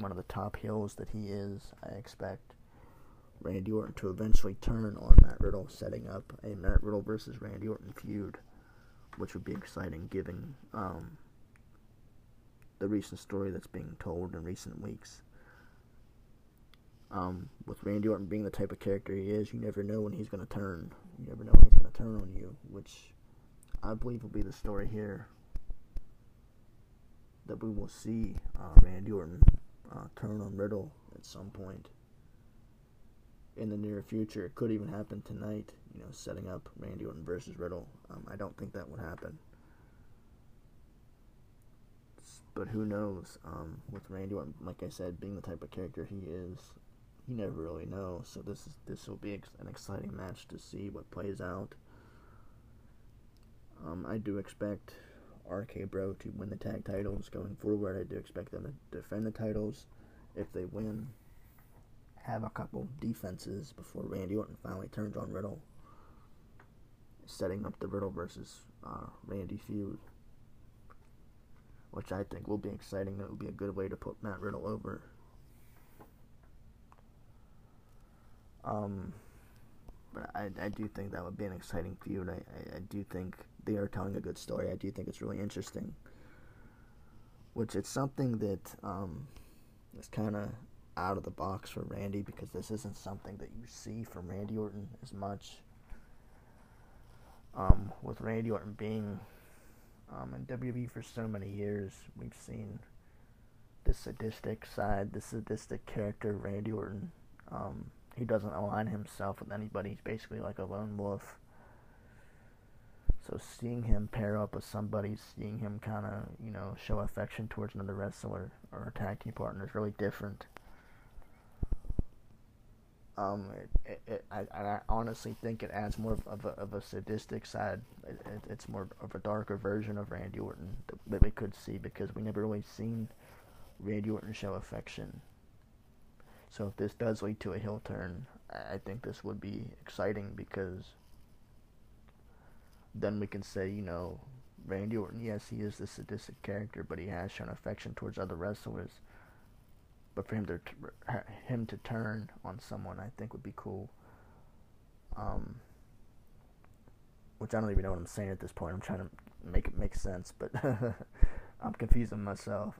one of the top heels that he is, I expect Randy Orton to eventually turn on Matt Riddle, setting up a Matt Riddle versus Randy Orton feud, which would be exciting, given the recent story that's being told in recent weeks. With Randy Orton being the type of character he is, you never know when he's going to turn. You never know when he's going to turn on you, which I believe will be the story here, that we will see Randy Orton turn on Riddle at some point in the near future. It could even happen tonight, you know, setting up Randy Orton versus Riddle. I don't think that would happen, but who knows? With Randy Orton, like I said, being the type of character he is, you never really know. So this will be an exciting match to see what plays out. I do expect RK Bro to win the tag titles going forward. I do expect them to defend the titles if they win. Have a couple defenses before Randy Orton finally turns on Riddle, setting up the Riddle versus Randy feud, which I think will be exciting. It will be a good way to put Matt Riddle over. But I do think that would be an exciting feud. I do think they are telling a good story. I do think it's really interesting, which it's something that is kind of out of the box for Randy, because this isn't something that you see from Randy Orton as much. With Randy Orton being in WWE for so many years, we've seen the sadistic side, the sadistic character Randy Orton. He doesn't align himself with anybody. He's basically like a lone wolf. So seeing him pair up with somebody, seeing him kind of, you know, show affection towards another wrestler or tag team partner is really different. I honestly think it adds more of a sadistic side. It's more of a darker version of Randy Orton that we could see, because we never really seen Randy Orton show affection. So if this does lead to a heel turn, I think this would be exciting, because then we can say, you know, Randy Orton, yes, he is the sadistic character, but he has shown affection towards other wrestlers. But for him to turn on someone, I think would be cool. Which I don't even know what I'm saying at this point. I'm trying to make it make sense, but I'm confusing myself.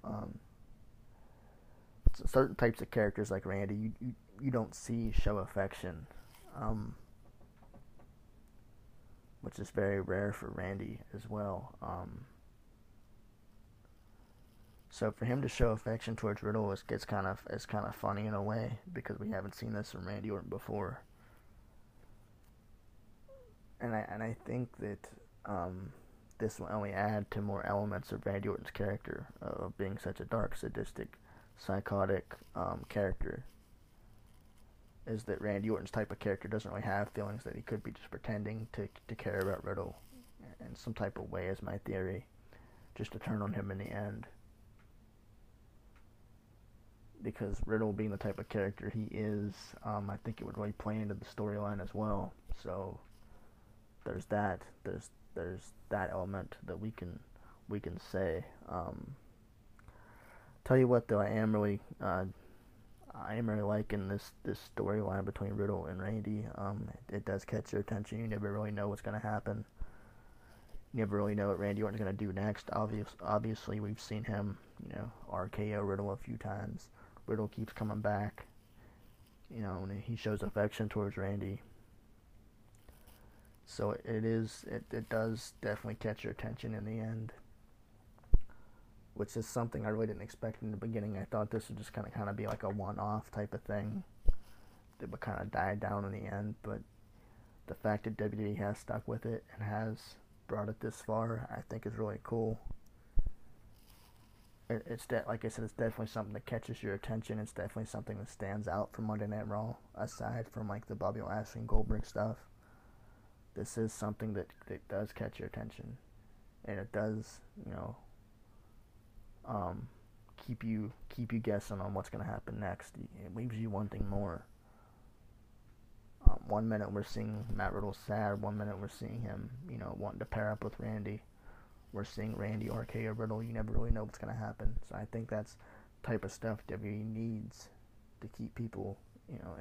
So certain types of characters like Randy, you don't see show affection, which is very rare for Randy as well. So for him to show affection towards Riddle is kind of funny in a way, because we haven't seen this from Randy Orton before. And I think that this will only add to more elements of Randy Orton's character of being such a dark, sadistic, psychotic character. Is that Randy Orton's type of character doesn't really have feelings, that he could be just pretending to care about Riddle in some type of way, is my theory, just to turn on him in the end. Because Riddle being the type of character he is, I think it would really play into the storyline as well. So there's that. There's that element that we can say. Tell you what though, I am really liking this storyline between Riddle and Randy. It does catch your attention. You never really know what's going to happen. You never really know what Randy Orton's going to do next. Obviously, we've seen him, RKO Riddle a few times. Riddle keeps coming back. And he shows affection towards Randy. So it does definitely catch your attention in the end, which is something I really didn't expect in the beginning. I thought this would just kind of be like a one-off type of thing that would kind of die down in the end, but the fact that WWE has stuck with it and has brought it this far, I think is really cool. Like I said, it's definitely something that catches your attention. It's definitely something that stands out from Monday Night Raw, aside from like the Bobby Lashley and Goldberg stuff. This is something that does catch your attention, and it does, keep you guessing on what's going to happen next. It leaves you wanting more. 1 minute we're seeing Matt Riddle sad, 1 minute we're seeing him, wanting to pair up with Randy. We're seeing Randy RKO Riddle. You never really know what's going to happen. So I think that's the type of stuff WWE needs to keep people,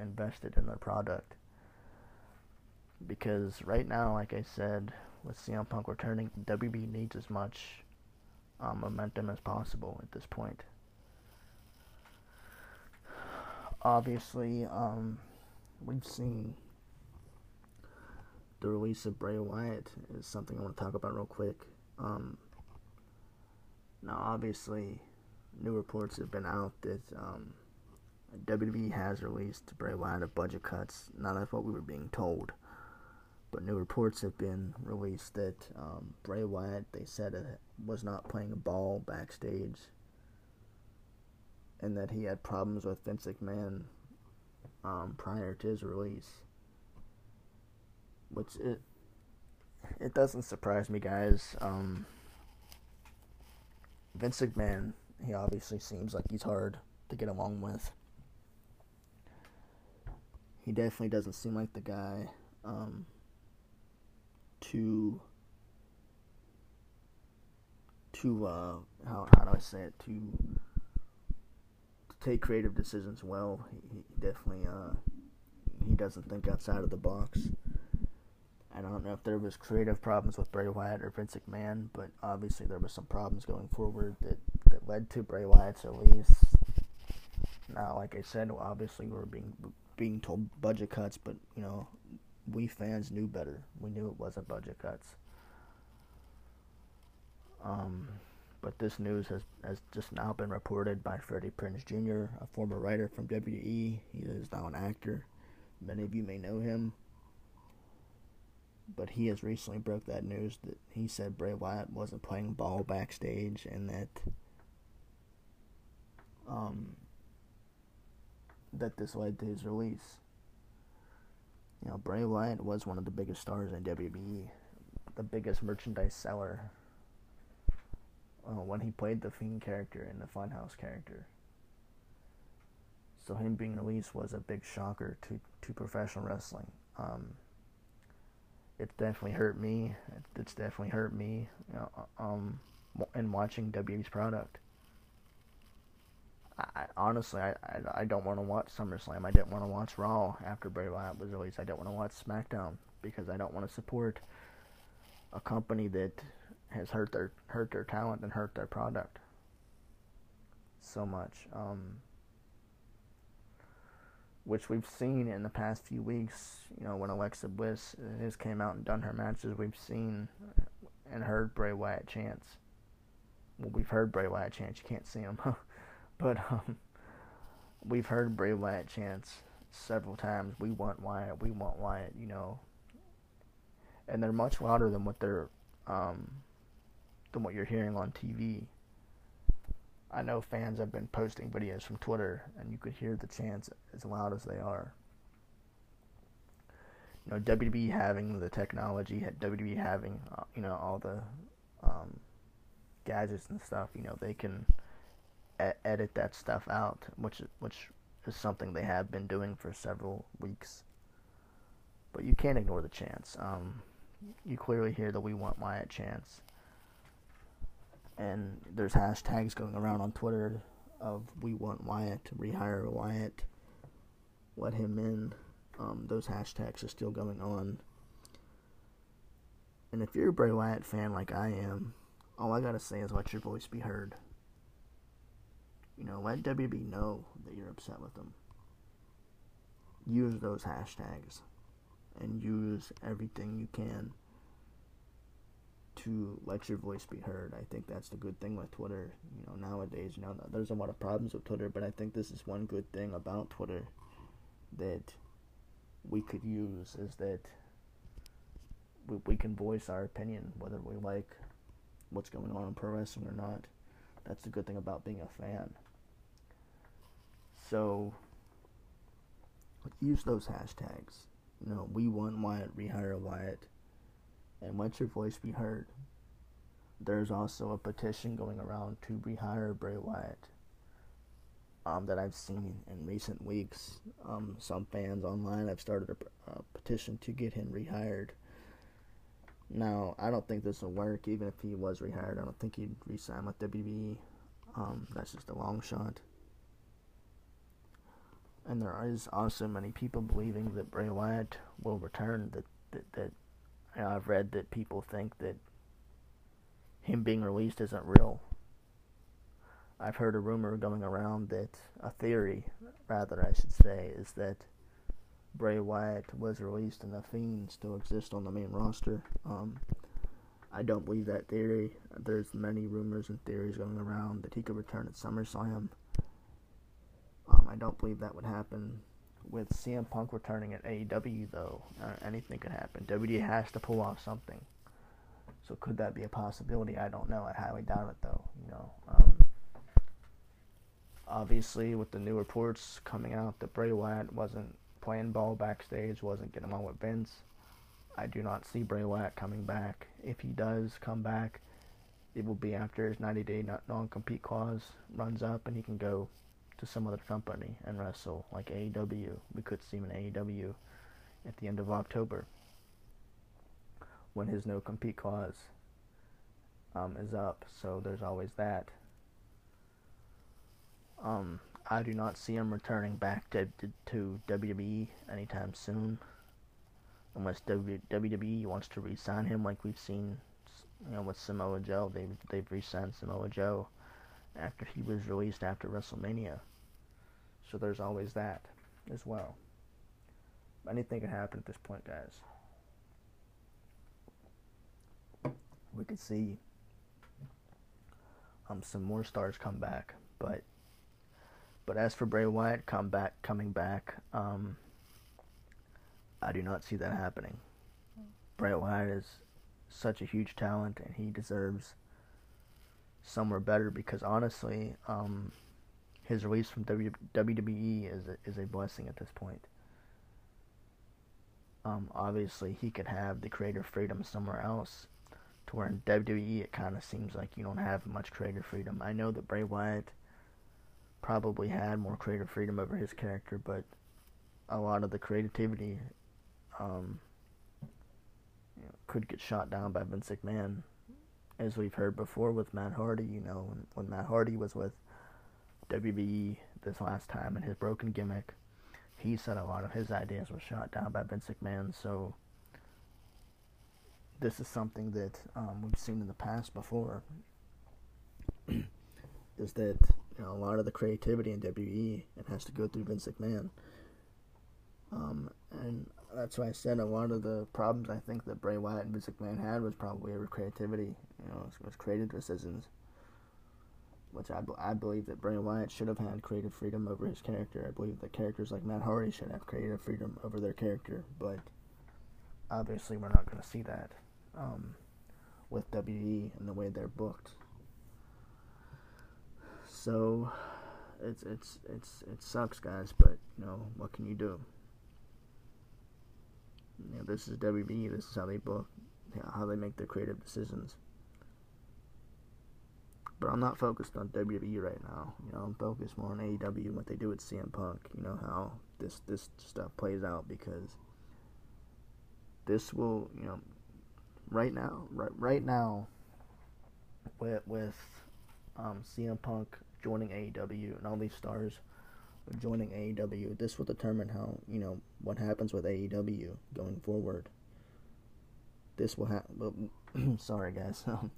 invested in their product. Because right now, like I said, with CM Punk returning, WWE needs as much momentum as possible at this point. Obviously, we've seen the release of Bray Wyatt is something I want to talk about real quick. Now, obviously, new reports have been out that WWE has released Bray Wyatt of budget cuts, not of what we were being told. But new reports have been released that Bray Wyatt, they said, was not playing ball backstage, and that he had problems with Vince McMahon prior to his release. Which it doesn't surprise me, guys. Vince McMahon, he obviously seems like he's hard to get along with. He definitely doesn't seem like the guy to how do I say it, to take creative decisions well. He definitely he doesn't think outside of the box. I don't know if there was creative problems with Bray Wyatt or Vince McMahon, but obviously there was some problems going forward that led to Bray Wyatt's release. Now, like I said, obviously we were being told budget cuts, but we fans knew better. We knew it wasn't budget cuts. But this news has just now been reported by Freddie Prinze Jr., a former writer from WWE. He is now an actor. Many of you may know him. But he has recently broke that news that he said Bray Wyatt wasn't playing ball backstage, and that this led to his release. Bray Wyatt was one of the biggest stars in WWE, the biggest merchandise seller when he played the Fiend character and the Funhouse character. So him being released was a big shocker to professional wrestling. It's definitely hurt me. It's definitely hurt me, you know, in watching WWE's product. I honestly don't want to watch SummerSlam. I didn't want to watch Raw after Bray Wyatt was released. I don't want to watch SmackDown because I don't want to support a company that has hurt their talent and hurt their product so much. Which we've seen in the past few weeks, you know, when Alexa Bliss has came out and done her matches, we've seen and heard Bray Wyatt chants. Well, we've heard Bray Wyatt chants. You can't see him, but we've heard Bray Wyatt chants several times. We want Wyatt, you know. And they're much louder than what they're than what you're hearing on TV. I know fans have been posting videos from Twitter, and you could hear the chants as loud as they are. You know, WWE having the technology, WWE having, you know, all the gadgets and stuff, you know, they can edit that stuff out, which is something they have been doing for several weeks. But you can't ignore the chants. You clearly hear the "We Want Wyatt" chants. And there's hashtags going around on Twitter of "We want Wyatt," "Rehire Wyatt," "Let him in." Those hashtags are still going on. And if you're a Bray Wyatt fan like I am, all I gotta say is let your voice be heard. You know, let WWE know that you're upset with them. Use those hashtags. And use everything you can to let your voice be heard. I think that's the good thing with Twitter. You know, nowadays, you know, there's a lot of problems with Twitter, but I think this is one good thing about Twitter that we could use, is that we can voice our opinion, whether we like what's going on in pro wrestling or not. That's the good thing about being a fan. So, use those hashtags. You know, "We want Wyatt," "Rehire Wyatt," and let your voice be heard. There's also a petition going around to rehire Bray Wyatt that I've seen in recent weeks. Some fans online have started a petition to get him rehired. Now, I don't think this will work. Even if he was rehired, I don't think he'd re-sign with WWE. That's just a long shot. And there is also many people believing that Bray Wyatt will return, that I've read that people think that him being released isn't real. I've heard a rumor going around that, a theory, rather I should say, is that Bray Wyatt was released and the Fiend still exists on the main roster. I don't believe that theory. There's many rumors and theories going around that he could return at SummerSlam. I don't believe that would happen. With CM Punk returning at AEW, though, anything could happen. WWE has to pull off something. So could that be a possibility? I don't know. I highly doubt it, though. You know, obviously, with the new reports coming out that Bray Wyatt wasn't playing ball backstage, wasn't getting along with Vince, I do not see Bray Wyatt coming back. If he does come back, it will be after his 90-day non-compete clause runs up and he can go to some other company and wrestle, like AEW. We could see him in AEW at the end of October when his no-compete clause is up, so there's always that. I do not see him returning back to WWE anytime soon, unless WWE wants to re-sign him, like we've seen, you know, with Samoa Joe. They've re-signed Samoa Joe after he was released after WrestleMania. So there's always that as well. Anything can happen at this point, guys. We could see some more stars come back, but as for Bray Wyatt coming back, I do not see that happening. Bray Wyatt is such a huge talent, and he deserves somewhere better, because honestly, his release from WWE is a blessing at this point. Obviously, he could have the creative freedom somewhere else, to where in WWE it kind of seems like you don't have much creative freedom. I know that Bray Wyatt probably had more creative freedom over his character, but a lot of the creativity could get shot down by Vince McMahon, as we've heard before with Matt Hardy. You know, when Matt Hardy was with WWE this last time and his broken gimmick, he said a lot of his ideas were shot down by Vince McMahon. So this is something that we've seen in the past before, is that, you know, a lot of the creativity in WWE, it has to go through Vince McMahon. And that's why I said a lot of the problems I think that Bray Wyatt and Vince McMahon had was probably over creativity. You know, it was creative decisions, which I believe that Bray Wyatt should have had creative freedom over his character. I believe that characters like Matt Hardy should have creative freedom over their character, but obviously we're not going to see that with WWE and the way they're booked. So it sucks, guys, but you know, what can you do? You know, this is WWE. This is how they book, you know, how they make their creative decisions. But I'm not focused on WWE right now. You know, I'm focused more on AEW, what they do with CM Punk. You know, how this stuff plays out, because this will, you know, right now with CM Punk joining AEW and all these stars joining AEW, this will determine how, you know, what happens with AEW going forward. This will happen. Sorry, guys, I'm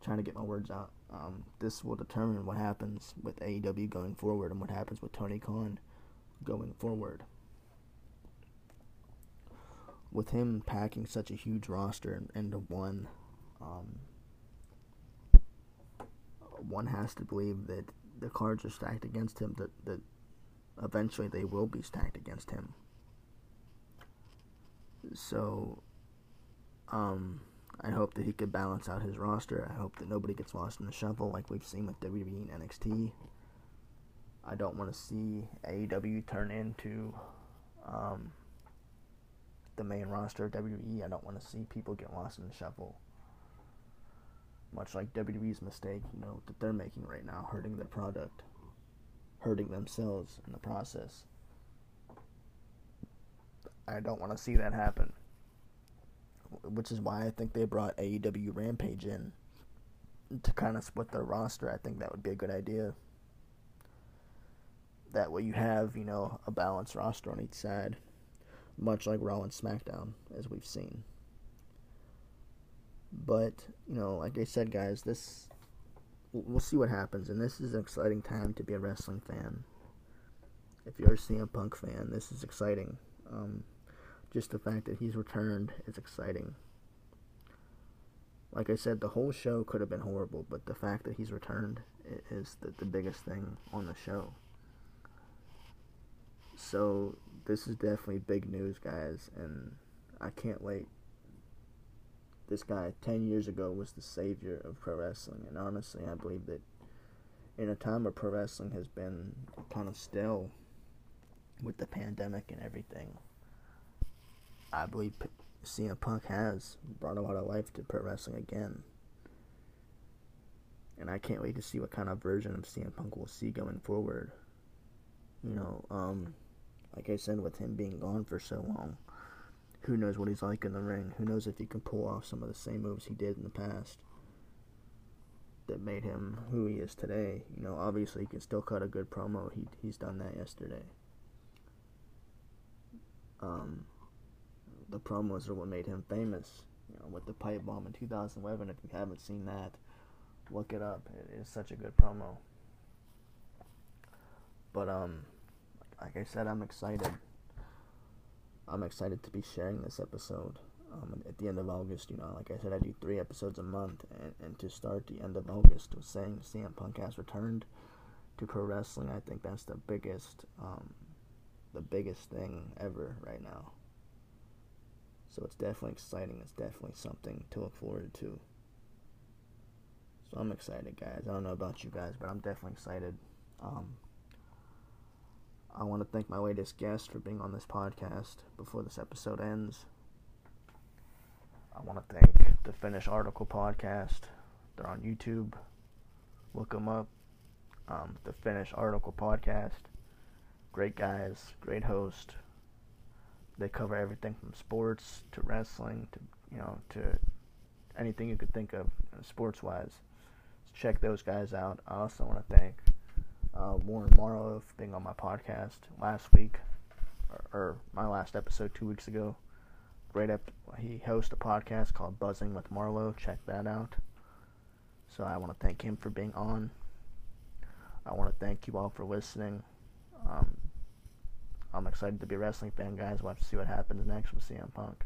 trying to get my words out. This will determine what happens with AEW going forward and what happens with Tony Khan going forward. With him packing such a huge roster into one, one has to believe that the cards are stacked against him, that eventually they will be stacked against him. So, I hope that he could balance out his roster. I hope that nobody gets lost in the shuffle like we've seen with WWE and NXT. I don't want to see AEW turn into the main roster of WWE. I don't want to see people get lost in the shuffle, much like WWE's mistake, you know, that they're making right now, hurting their product, hurting themselves in the process. I don't want to see that happen, which is why I think they brought AEW Rampage in to kind of split their roster. I think that would be a good idea. That way you have, you know, a balanced roster on each side, much like Raw and SmackDown, as we've seen. But, you know, like I said, guys, we'll see what happens, and this is an exciting time to be a wrestling fan. If you're a CM Punk fan, this is exciting. Just the fact that he's returned is exciting. Like I said, the whole show could have been horrible, but the fact that he's returned is the biggest thing on the show. So, this is definitely big news, guys, and I can't wait. This guy 10 years ago was the savior of pro wrestling, and honestly, I believe that in a time where pro wrestling has been kind of stale with the pandemic and everything, I believe CM Punk has brought a lot of life to pro wrestling again. And I can't wait to see what kind of version of CM Punk we'll see going forward. You know, like I said, with him being gone for so long, who knows what he's like in the ring? Who knows if he can pull off some of the same moves he did in the past that made him who he is today? You know, obviously he can still cut a good promo. He's done that yesterday. The promos are what made him famous, you know, with the pipe bomb in 2011. If you haven't seen that, look it up. It is such a good promo. But, like I said, I'm excited. I'm excited to be sharing this episode. At the end of August, you know, like I said, I do 3 episodes a month, and to start the end of August with saying CM Punk has returned to pro wrestling, I think that's the biggest thing ever right now. So it's definitely exciting. It's definitely something to look forward to. So I'm excited, guys. I don't know about you guys, but I'm definitely excited. I want to thank my latest guest for being on this podcast before this episode ends. I want to thank the Finnish Article Podcast. They're on YouTube. Look them up. The Finnish Article Podcast. Great guys. Great host. They cover everything from sports to wrestling to, you know, to anything you could think of sports-wise. So check those guys out. I also want to thank Warren Morrow for being on my podcast last week, or my last episode 2 weeks ago. Great he hosts a podcast called Buzzing with Marlo. Check that out. So I want to thank him for being on. I want to thank you all for listening. I'm excited to be a wrestling fan, guys. We'll have to see what happens next with CM Punk.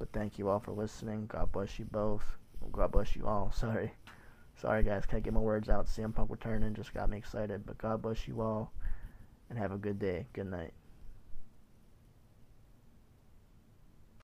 But thank you all for listening. God bless you both. God bless you all. Sorry, guys. Can't get my words out. CM Punk returning just got me excited. But God bless you all, and have a good day. Good night.